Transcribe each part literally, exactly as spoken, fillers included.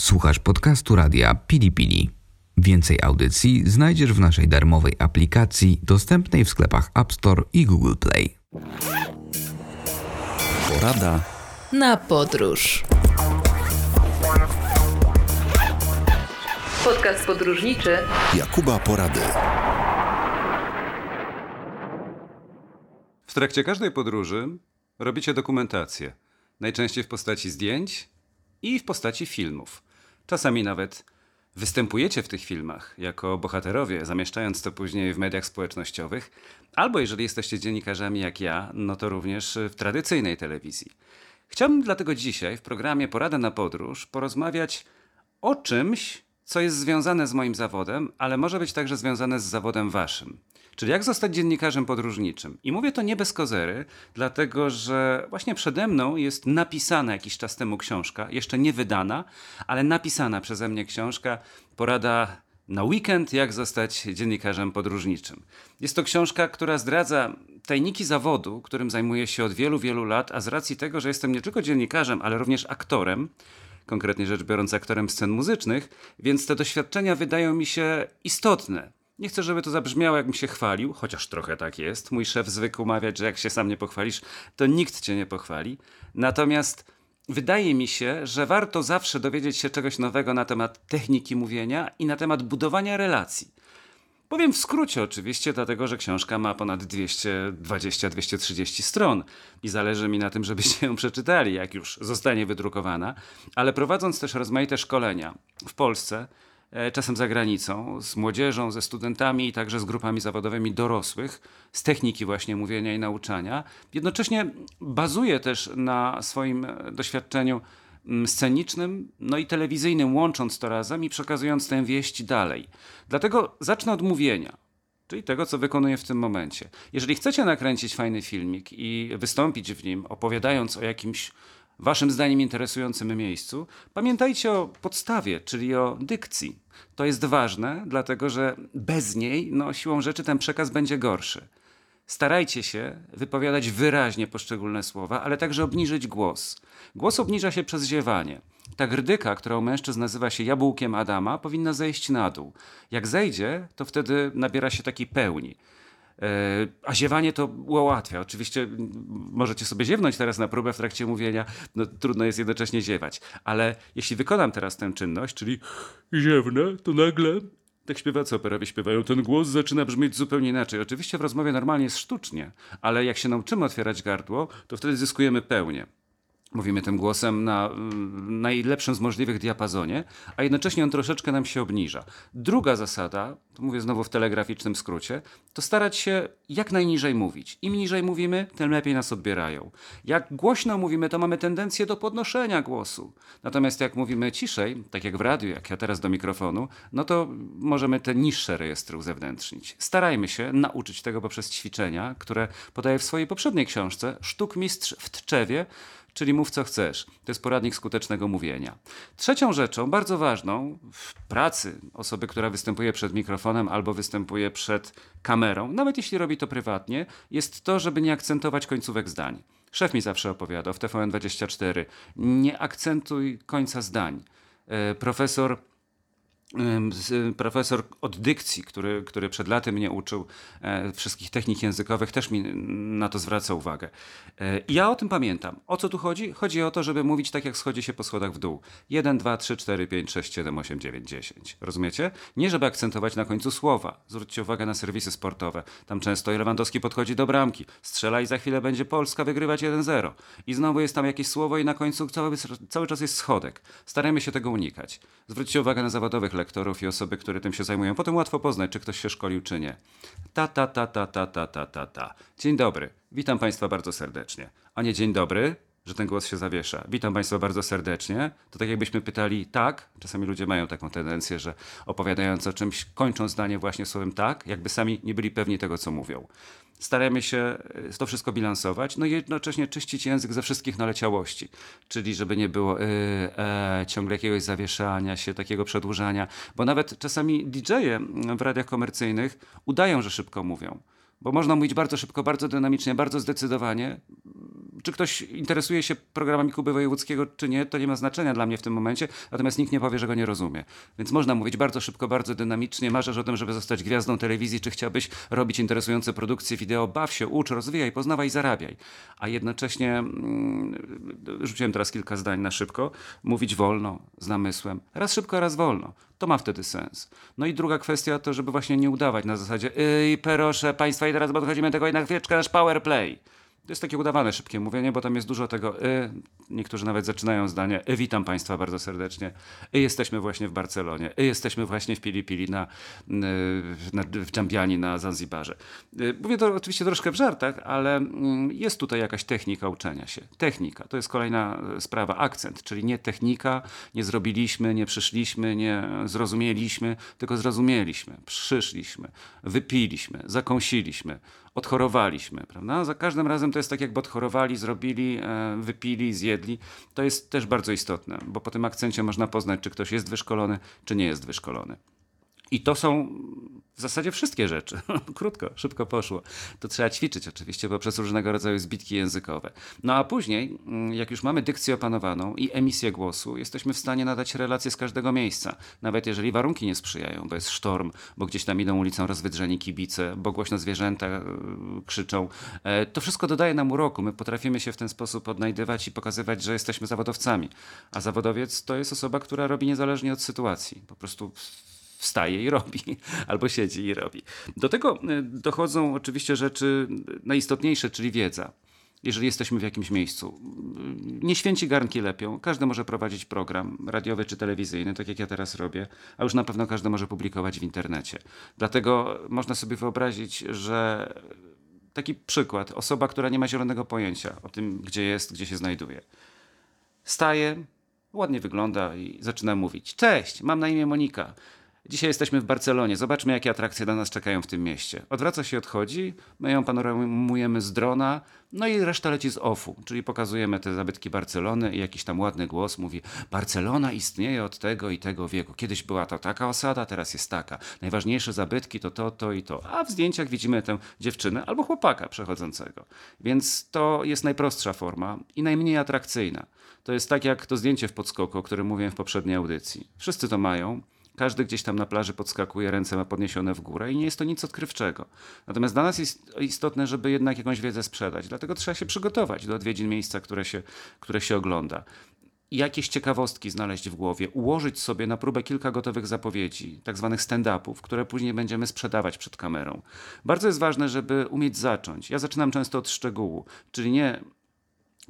Słuchasz podcastu Radia Pili Pili. Więcej audycji znajdziesz w naszej darmowej aplikacji dostępnej w sklepach App Store i Google Play. Porada na podróż. Podcast podróżniczy Jakuba Porady. W trakcie każdej podróży robicie dokumentację, najczęściej w postaci zdjęć i w postaci filmów. Czasami nawet występujecie w tych filmach jako bohaterowie, zamieszczając to później w mediach społecznościowych, albo jeżeli jesteście dziennikarzami jak ja, no to również w tradycyjnej telewizji. Chciałbym dlatego dzisiaj w programie Porada na podróż porozmawiać o czymś, co jest związane z moim zawodem, ale może być także związane z zawodem waszym. Czyli jak zostać dziennikarzem podróżniczym. I mówię to nie bez kozery, dlatego że właśnie przede mną jest napisana jakiś czas temu książka, jeszcze nie wydana, ale napisana przeze mnie książka Porada na weekend, jak zostać dziennikarzem podróżniczym. Jest to książka, która zdradza tajniki zawodu, którym zajmuję się od wielu, wielu lat, a z racji tego, że jestem nie tylko dziennikarzem, ale również aktorem, konkretnie rzecz biorąc aktorem scen muzycznych, więc te doświadczenia wydają mi się istotne. Nie chcę, żeby to zabrzmiało, jakbym się chwalił, chociaż trochę tak jest. Mój szef zwykł mawiać, że jak się sam nie pochwalisz, to nikt cię nie pochwali. Natomiast wydaje mi się, że warto zawsze dowiedzieć się czegoś nowego na temat techniki mówienia i na temat budowania relacji. Powiem w skrócie oczywiście, dlatego że książka ma ponad dwieście dwadzieścia do dwieście trzydzieści stron i zależy mi na tym, żebyście ją przeczytali, jak już zostanie wydrukowana. Ale prowadząc też rozmaite szkolenia w Polsce, czasem za granicą, z młodzieżą, ze studentami i także z grupami zawodowymi dorosłych, z techniki właśnie mówienia i nauczania. Jednocześnie bazuje też na swoim doświadczeniu scenicznym, no i telewizyjnym, łącząc to razem i przekazując tę wieść dalej. Dlatego zacznę od mówienia, czyli tego, co wykonuję w tym momencie. Jeżeli chcecie nakręcić fajny filmik i wystąpić w nim, opowiadając o jakimś waszym zdaniem interesującym miejscu, pamiętajcie o podstawie, czyli o dykcji. To jest ważne, dlatego że bez niej, no siłą rzeczy, ten przekaz będzie gorszy. Starajcie się wypowiadać wyraźnie poszczególne słowa, ale także obniżyć głos. Głos obniża się przez ziewanie. Ta grdyka, która u mężczyzn nazywa się jabłkiem Adama, powinna zejść na dół. Jak zejdzie, to wtedy nabiera się takiej pełni. A ziewanie to ułatwia. Oczywiście możecie sobie ziewnąć teraz na próbę w trakcie mówienia, no trudno jest jednocześnie ziewać, ale jeśli wykonam teraz tę czynność, czyli ziewnę, to nagle, tak śpiewacy operowie śpiewają, ten głos zaczyna brzmieć zupełnie inaczej. Oczywiście w rozmowie normalnie jest sztucznie, ale jak się nauczymy otwierać gardło, to wtedy zyskujemy pełnię. Mówimy tym głosem na mm, najlepszym z możliwych diapazonie, a jednocześnie on troszeczkę nam się obniża. Druga zasada, to mówię znowu w telegraficznym skrócie, to starać się jak najniżej mówić. Im niżej mówimy, tym lepiej nas odbierają. Jak głośno mówimy, to mamy tendencję do podnoszenia głosu. Natomiast jak mówimy ciszej, tak jak w radiu, jak ja teraz do mikrofonu, no to możemy te niższe rejestry uzewnętrznić. Starajmy się nauczyć tego poprzez ćwiczenia, które podaję w swojej poprzedniej książce Sztukmistrz w Tczewie, czyli mów co chcesz. To jest poradnik skutecznego mówienia. Trzecią rzeczą, bardzo ważną w pracy osoby, która występuje przed mikrofonem albo występuje przed kamerą, nawet jeśli robi to prywatnie, jest to, żeby nie akcentować końcówek zdań. Szef mi zawsze opowiadał w T V N dwadzieścia cztery, nie akcentuj końca zdań. Yy, profesor Profesor od dykcji, który, który przed laty mnie uczył e, wszystkich technik językowych, też mi na to zwraca uwagę. E, ja o tym pamiętam. O co tu chodzi? Chodzi o to, żeby mówić tak, jak schodzi się po schodach w dół. jeden, dwa, trzy, cztery, pięć, sześć, siedem, osiem, dziewięć, dziesięć. Rozumiecie? Nie, żeby akcentować na końcu słowa. Zwróćcie uwagę na serwisy sportowe. Tam często Lewandowski podchodzi do bramki, strzela i za chwilę będzie Polska wygrywać jeden zero. I znowu jest tam jakieś słowo i na końcu cały, cały czas jest schodek. Starajmy się tego unikać. Zwróćcie uwagę na zawodowych lektorów i osoby, które tym się zajmują. Potem łatwo poznać, czy ktoś się szkolił, czy nie. Ta, ta, ta, ta, ta, ta, ta, ta, ta. Dzień dobry. Witam Państwa bardzo serdecznie. A nie dzień dobry, że ten głos się zawiesza. Witam Państwa bardzo serdecznie. To tak jakbyśmy pytali tak. Czasami ludzie mają taką tendencję, że opowiadając o czymś, kończą zdanie właśnie słowem tak, jakby sami nie byli pewni tego, co mówią. Staramy się to wszystko bilansować, no i jednocześnie czyścić język ze wszystkich naleciałości. Czyli żeby nie było yy, e, ciągle jakiegoś zawieszania się, takiego przedłużania. Bo nawet czasami didżeje w radiach komercyjnych udają, że szybko mówią. Bo można mówić bardzo szybko, bardzo dynamicznie, bardzo zdecydowanie, czy ktoś interesuje się programami Kuby Wojewódzkiego, czy nie, to nie ma znaczenia dla mnie w tym momencie, natomiast nikt nie powie, że go nie rozumie. Więc można mówić bardzo szybko, bardzo dynamicznie, marzysz o tym, żeby zostać gwiazdą telewizji, czy chciałbyś robić interesujące produkcje wideo, baw się, ucz, rozwijaj, poznawaj, zarabiaj. A jednocześnie, mm, rzuciłem teraz kilka zdań na szybko, mówić wolno, z namysłem, raz szybko, raz wolno. To ma wtedy sens. No i druga kwestia to, żeby właśnie nie udawać na zasadzie i proszę Państwa, i teraz podchodzimy do tego jednak wieczka, nasz power play. To jest takie udawane szybkie mówienie, bo tam jest dużo tego y. Niektórzy nawet zaczynają zdanie y, witam Państwa bardzo serdecznie. Y, jesteśmy właśnie w Barcelonie. Y, jesteśmy właśnie w Pili Pili, na, y, na, w Dżambiani, na Zanzibarze. Y, mówię to oczywiście troszkę w żartach, ale y, jest tutaj jakaś technika uczenia się. Technika. To jest kolejna sprawa. Akcent, czyli nie technika, nie zrobiliśmy, nie przyszliśmy, nie zrozumieliśmy, tylko zrozumieliśmy, przyszliśmy, wypiliśmy, zakąsiliśmy, odchorowaliśmy, prawda? Za każdym razem to jest tak, jakby odchorowali, zrobili, wypili, zjedli. To jest też bardzo istotne, bo po tym akcencie można poznać, czy ktoś jest wyszkolony, czy nie jest wyszkolony. I to są w zasadzie wszystkie rzeczy. Krótko, szybko poszło. To trzeba ćwiczyć oczywiście poprzez różnego rodzaju zbitki językowe. No a później, jak już mamy dykcję opanowaną i emisję głosu, jesteśmy w stanie nadać relacje z każdego miejsca. Nawet jeżeli warunki nie sprzyjają, bo jest sztorm, bo gdzieś tam idą ulicą rozwydrzeni kibice, bo głośno zwierzęta krzyczą. To wszystko dodaje nam uroku. My potrafimy się w ten sposób odnajdywać i pokazywać, że jesteśmy zawodowcami. A zawodowiec to jest osoba, która robi niezależnie od sytuacji. Po prostu wstaje i robi, albo siedzi i robi. Do tego dochodzą oczywiście rzeczy najistotniejsze, czyli wiedza. Jeżeli jesteśmy w jakimś miejscu, nie święci garnki lepią, każdy może prowadzić program radiowy czy telewizyjny, tak jak ja teraz robię, a już na pewno każdy może publikować w internecie. Dlatego można sobie wyobrazić, że taki przykład, osoba, która nie ma zielonego pojęcia o tym, gdzie jest, gdzie się znajduje, staje, ładnie wygląda i zaczyna mówić. Cześć, mam na imię Monika. Dzisiaj jesteśmy w Barcelonie. Zobaczmy, jakie atrakcje na nas czekają w tym mieście. Odwraca się, odchodzi. My ją panoramujemy z drona. No i reszta leci z ofu. Czyli pokazujemy te zabytki Barcelony i jakiś tam ładny głos mówi: Barcelona istnieje od tego i tego wieku. Kiedyś była to taka osada, teraz jest taka. Najważniejsze zabytki to to, to i to. A w zdjęciach widzimy tę dziewczynę albo chłopaka przechodzącego. Więc to jest najprostsza forma i najmniej atrakcyjna. To jest tak jak to zdjęcie w podskoku, o którym mówiłem w poprzedniej audycji. Wszyscy to mają. Każdy gdzieś tam na plaży podskakuje, ręce ma podniesione w górę i nie jest to nic odkrywczego. Natomiast dla nas jest istotne, żeby jednak jakąś wiedzę sprzedać. Dlatego trzeba się przygotować do odwiedzin miejsca, które się, które się ogląda. Jakieś ciekawostki znaleźć w głowie, ułożyć sobie na próbę kilka gotowych zapowiedzi, tak zwanych stand-upów, które później będziemy sprzedawać przed kamerą. Bardzo jest ważne, żeby umieć zacząć. Ja zaczynam często od szczegółu, czyli nie...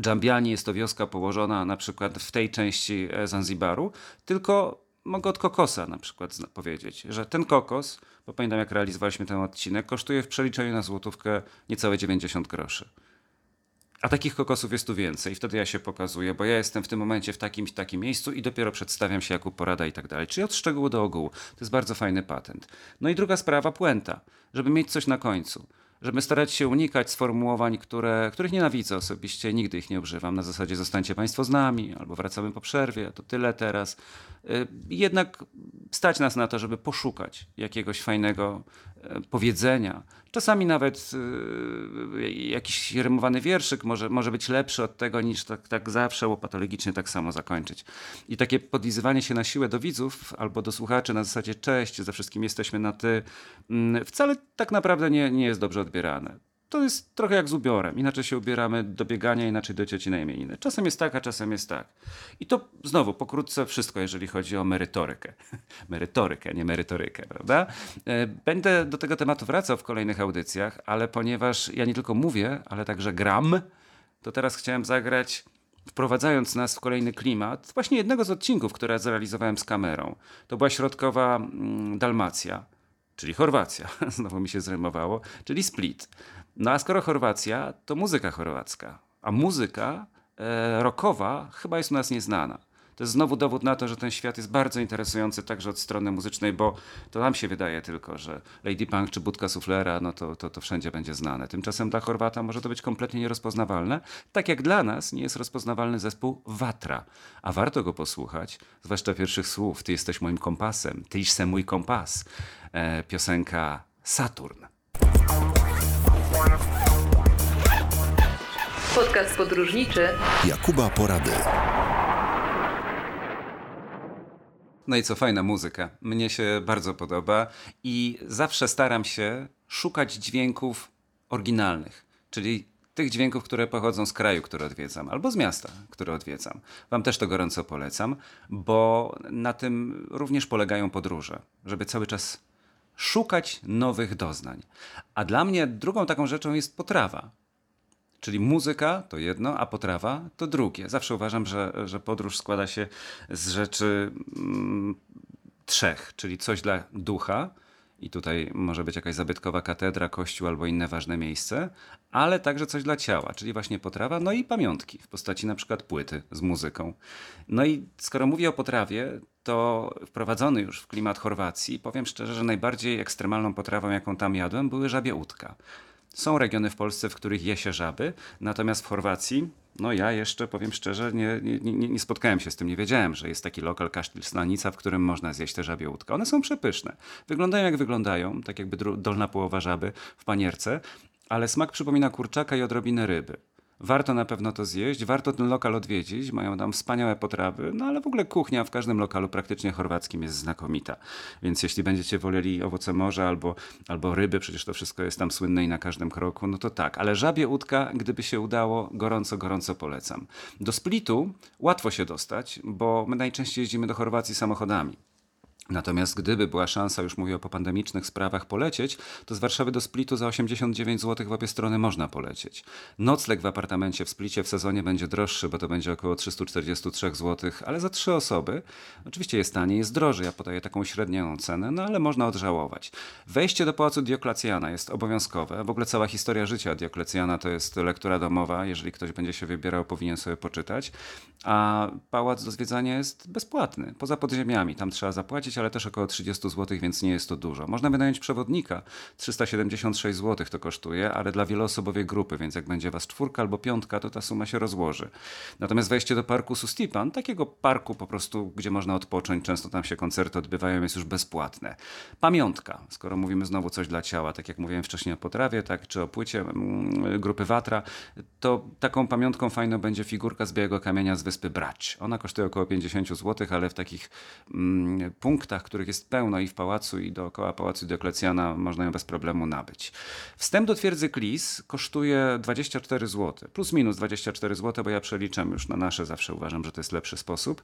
Dżambiani jest to wioska położona na przykład w tej części Zanzibaru, tylko... Mogę od kokosa na przykład powiedzieć, że ten kokos, bo pamiętam jak realizowaliśmy ten odcinek, kosztuje w przeliczeniu na złotówkę niecałe dziewięćdziesiąt groszy. A takich kokosów jest tu więcej. Wtedy ja się pokazuję, bo ja jestem w tym momencie w takim takim miejscu i dopiero przedstawiam się Jakub Porada i tak dalej. Czyli od szczegółu do ogółu. To jest bardzo fajny patent. No i druga sprawa, puenta. Żeby mieć coś na końcu. Żeby starać się unikać sformułowań, które, których nienawidzę osobiście, nigdy ich nie używam. Na zasadzie zostańcie Państwo z nami, albo wracamy po przerwie, to tyle teraz. Jednak stać nas na to, żeby poszukać jakiegoś fajnego powiedzenia. Czasami nawet jakiś rymowany wierszyk może, może być lepszy od tego, niż tak, tak zawsze łopatologicznie tak samo zakończyć. I takie podlizywanie się na siłę do widzów albo do słuchaczy na zasadzie cześć, ze wszystkim jesteśmy na ty, wcale tak naprawdę nie, nie jest dobrze odbierane. To jest trochę jak z ubiorem. Inaczej się ubieramy do biegania, inaczej do cioci na imieniny. Czasem jest tak, a czasem jest tak. I to znowu pokrótce wszystko, jeżeli chodzi o merytorykę. Merytorykę, nie merytorykę, prawda? Będę do tego tematu wracał w kolejnych audycjach, ale ponieważ ja nie tylko mówię, ale także gram, to teraz chciałem zagrać, wprowadzając nas w kolejny klimat, właśnie jednego z odcinków, które zrealizowałem z kamerą. To była środkowa Dalmacja, czyli Chorwacja. Znowu mi się zrymowało, czyli Split. No a skoro Chorwacja, to muzyka chorwacka. A muzyka e, rockowa chyba jest u nas nieznana. To jest znowu dowód na to, że ten świat jest bardzo interesujący także od strony muzycznej, bo to nam się wydaje tylko, że Lady Pank czy Budka Suflera, no to, to, to wszędzie będzie znane. Tymczasem dla Chorwata może to być kompletnie nierozpoznawalne, tak jak dla nas nie jest rozpoznawalny zespół Watra. A warto go posłuchać, zwłaszcza pierwszych słów. Ty jesteś moim kompasem, ty jesteś mój kompas. E, piosenka Saturn. Podcast podróżniczy Jakuba Porady. No i co, fajna muzyka. Mnie się bardzo podoba i zawsze staram się szukać dźwięków oryginalnych, czyli tych dźwięków, które pochodzą z kraju, który odwiedzam, albo z miasta, które odwiedzam. Wam też to gorąco polecam, bo na tym również polegają podróże, żeby cały czas szukać nowych doznań. A dla mnie drugą taką rzeczą jest potrawa. Czyli muzyka to jedno, a potrawa to drugie. Zawsze uważam, że, że podróż składa się z rzeczy mm, trzech, czyli coś dla ducha, i tutaj może być jakaś zabytkowa katedra, kościół albo inne ważne miejsce, ale także coś dla ciała, czyli właśnie potrawa, no i pamiątki w postaci na przykład płyty z muzyką. No i skoro mówię o potrawie, to wprowadzony już w klimat Chorwacji, powiem szczerze, że najbardziej ekstremalną potrawą, jaką tam jadłem, były żabie udka. Są regiony w Polsce, w których je się żaby, natomiast w Chorwacji, no ja jeszcze powiem szczerze, nie, nie, nie spotkałem się z tym, nie wiedziałem, że jest taki lokal Kasztil Stanica, w którym można zjeść te żabie łódka. One są przepyszne. Wyglądają jak wyglądają, tak jakby dolna połowa żaby w panierce, ale smak przypomina kurczaka i odrobinę ryby. Warto na pewno to zjeść, warto ten lokal odwiedzić, mają tam wspaniałe potrawy, no ale w ogóle kuchnia w każdym lokalu praktycznie chorwackim jest znakomita. Więc jeśli będziecie woleli owoce morza albo, albo ryby, przecież to wszystko jest tam słynne i na każdym kroku, no to tak. Ale żabie udka, gdyby się udało, gorąco, gorąco polecam. Do Splitu łatwo się dostać, bo my najczęściej jeździmy do Chorwacji samochodami. Natomiast gdyby była szansa, już mówię o popandemicznych sprawach, polecieć, to z Warszawy do Splitu za osiemdziesiąt dziewięć złotych w obie strony można polecieć. Nocleg w apartamencie w Splicie w sezonie będzie droższy, bo to będzie około trzysta czterdzieści trzy złote, ale za trzy osoby. Oczywiście jest taniej, jest drożej, ja podaję taką średnią cenę, no ale można odżałować. Wejście do pałacu Dioklecjana jest obowiązkowe. W ogóle cała historia życia Dioklecjana to jest lektura domowa. Jeżeli ktoś będzie się wybierał, powinien sobie poczytać. A pałac do zwiedzania jest bezpłatny, poza podziemiami. Tam trzeba zapłacić, ale też około trzydzieści złotych, więc nie jest to dużo. Można wynająć przewodnika. trzysta siedemdziesiąt sześć złotych to kosztuje, ale dla wieloosobowej grupy, więc jak będzie was czwórka albo piątka, to ta suma się rozłoży. Natomiast wejście do parku Sustipan, takiego parku po prostu, gdzie można odpocząć, często tam się koncerty odbywają, jest już bezpłatne. Pamiątka, skoro mówimy znowu coś dla ciała, tak jak mówiłem wcześniej o potrawie, tak, czy o płycie grupy Watra, to taką pamiątką fajną będzie figurka z Białego Kamienia z wyspy Brać. Ona kosztuje około pięćdziesiąt złotych, ale w takich mm, punktach, których jest pełno i w pałacu, i dookoła pałacu Dioklecjana, można ją bez problemu nabyć. Wstęp do twierdzy Klis kosztuje dwadzieścia cztery złote, plus minus dwadzieścia cztery złote, bo ja przeliczam już na nasze, zawsze uważam, że to jest lepszy sposób.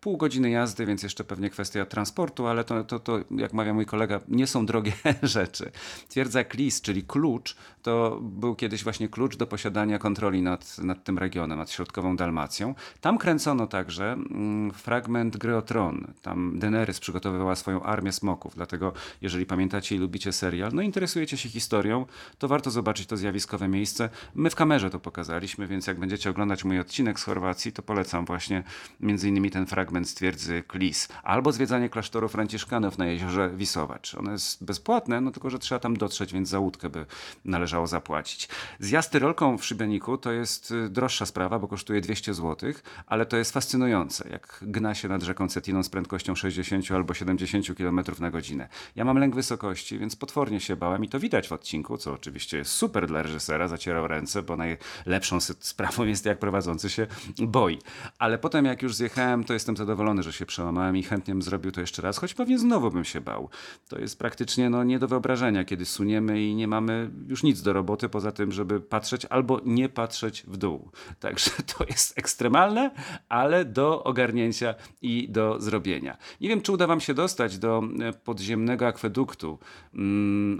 Pół godziny jazdy, więc jeszcze pewnie kwestia transportu, ale to, to, to jak mawia mój kolega, nie są drogie rzeczy. Twierdza Klis, czyli klucz, to był kiedyś właśnie klucz do posiadania kontroli nad, nad tym regionem, nad środkową Dalmacją. Tam kręcono także mm, fragment Gry o Tron. Tam Daenerys przygotowywała swoją armię smoków, dlatego jeżeli pamiętacie i lubicie serial, no interesujecie się historią, to warto zobaczyć to zjawiskowe miejsce. My w kamerze to pokazaliśmy, więc jak będziecie oglądać mój odcinek z Chorwacji, to polecam właśnie między innymi ten fragment z twierdzy Klis. Albo zwiedzanie klasztoru Franciszkanów na jeziorze Wisowacz. Ono jest bezpłatne, no tylko że trzeba tam dotrzeć, więc za łódkę by należało zapłacić. Zjazd tyrolką w Szybeniku to jest droższa sprawa, bo kosztuje dwieście złotych, ale to jest fascynujące, jak gna się nad rzeką Cetiną z prędkością sześćdziesiąt albo siedemdziesiąt kilometrów na godzinę. Ja mam lęk wysokości, więc potwornie się bałem i to widać w odcinku, co oczywiście jest super dla reżysera, zacierał ręce, bo najlepszą sprawą jest, jak prowadzący się boi. Ale potem jak już zjechałem, to jestem zadowolony, że się przełamałem i chętnie bym zrobił to jeszcze raz, choć pewnie znowu bym się bał. To jest praktycznie no, nie do wyobrażenia, kiedy suniemy i nie mamy już nic do roboty, poza tym, żeby patrzeć albo nie patrzeć w dół. Także to jest ekstremalne, ale do ogarnięcia i do zrobienia. Nie wiem, czy uda wam się dostać do podziemnego akweduktu.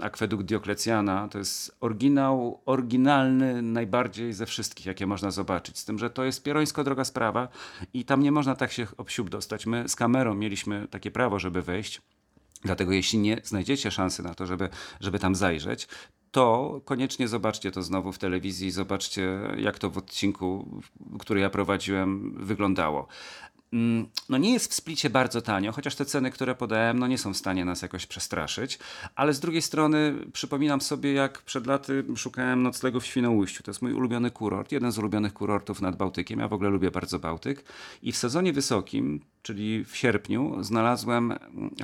Akwedukt Dioklecjana to jest oryginał, oryginalny najbardziej ze wszystkich, jakie można zobaczyć. Z tym, że to jest pierońsko droga sprawa i tam nie można tak się obsiub dostać. My z kamerą mieliśmy takie prawo, żeby wejść. Dlatego jeśli nie znajdziecie szansy na to, żeby, żeby tam zajrzeć, to koniecznie zobaczcie to znowu w telewizji i zobaczcie, jak to w odcinku, który ja prowadziłem, wyglądało. No nie jest w Splicie bardzo tanio, chociaż te ceny, które podałem, no nie są w stanie nas jakoś przestraszyć, ale z drugiej strony przypominam sobie, jak przed laty szukałem noclegu w Świnoujściu. To jest mój ulubiony kurort, jeden z ulubionych kurortów nad Bałtykiem. Ja w ogóle lubię bardzo Bałtyk i w sezonie wysokim czyli w sierpniu, znalazłem,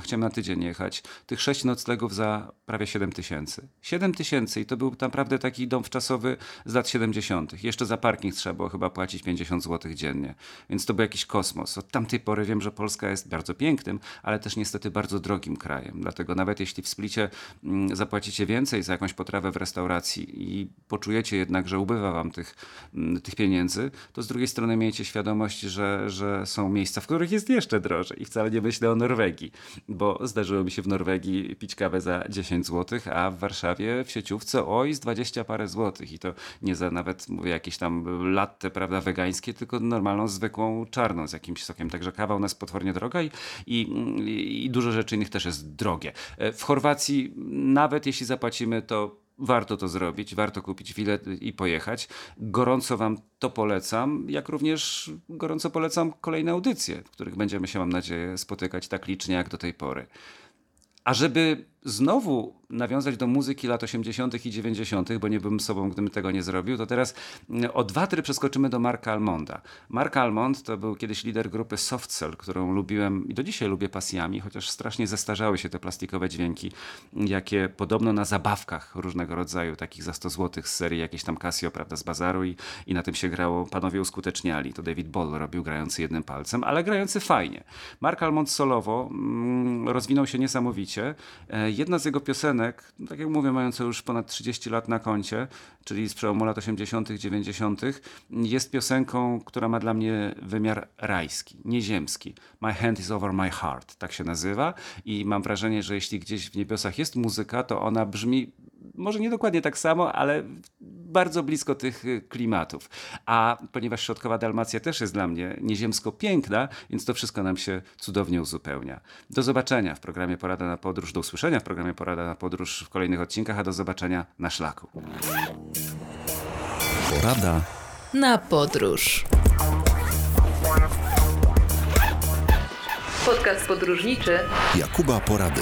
chciałem na tydzień jechać, tych sześć noclegów za prawie siedem tysięcy. siedem tysięcy i to był naprawdę taki dom wczasowy z lat siedemdziesiątych. Jeszcze za parking trzeba było chyba płacić pięćdziesiąt złotych dziennie, więc to był jakiś kosmos. Od tamtej pory wiem, że Polska jest bardzo pięknym, ale też niestety bardzo drogim krajem. Dlatego nawet jeśli w Splicie zapłacicie więcej za jakąś potrawę w restauracji i poczujecie jednak, że ubywa wam tych, tych pieniędzy, to z drugiej strony miejcie świadomość, że, że są miejsca, w których jest jeszcze drożej i wcale nie myślę o Norwegii, bo zdarzyło mi się w Norwegii pić kawę za dziesięć złotych, a w Warszawie w sieciówce oj z dwadzieścia parę złotych i to nie za nawet mówię jakieś tam latte, prawda, wegańskie, tylko normalną, zwykłą, czarną z jakimś sokiem, także kawa u nas potwornie droga i, i, i dużo rzeczy innych też jest drogie. W Chorwacji nawet jeśli zapłacimy, to warto to zrobić, warto kupić bilet i pojechać. Gorąco wam to polecam, jak również gorąco polecam kolejne audycje, w których będziemy się, mam nadzieję, spotykać tak licznie jak do tej pory. A żeby znowu nawiązać do muzyki lat osiemdziesiątych i dziewięćdziesiątych, bo nie byłbym sobą, gdybym tego nie zrobił, to teraz o dwa try przeskoczymy do Marca Almonda. Marc Almond to był kiedyś lider grupy Softcell, którą lubiłem i do dzisiaj lubię pasjami, chociaż strasznie zestarzały się te plastikowe dźwięki, jakie podobno na zabawkach różnego rodzaju, takich za sto złotych z serii jakieś tam Casio, prawda, z bazaru i, i na tym się grało, panowie uskuteczniali. To David Boll robił, grający jednym palcem, ale grający fajnie. Marc Almond solowo mm, rozwinął się niesamowicie. Jedna z jego piosenek, tak jak mówię, mająca już ponad trzydzieści lat na koncie, czyli z przełomu lat osiemdziesiątych, dziewięćdziesiątych, jest piosenką, która ma dla mnie wymiar rajski, nieziemski. My hand is over my heart, tak się nazywa. I mam wrażenie, że jeśli gdzieś w niebiosach jest muzyka, to ona brzmi może nie dokładnie tak samo, ale bardzo blisko tych klimatów. A ponieważ środkowa Dalmacja też jest dla mnie nieziemsko piękna, więc to wszystko nam się cudownie uzupełnia. Do zobaczenia w programie Porada na podróż, do usłyszenia w programie Porada na podróż w kolejnych odcinkach, a do zobaczenia na szlaku. Porada na podróż. Podcast podróżniczy Jakuba Porady.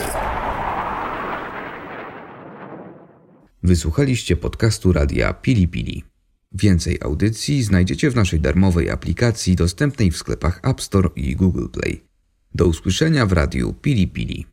Wysłuchaliście podcastu Radia Pili Pili. Więcej audycji znajdziecie w naszej darmowej aplikacji dostępnej w sklepach App Store i Google Play. Do usłyszenia w Radiu Pili Pili.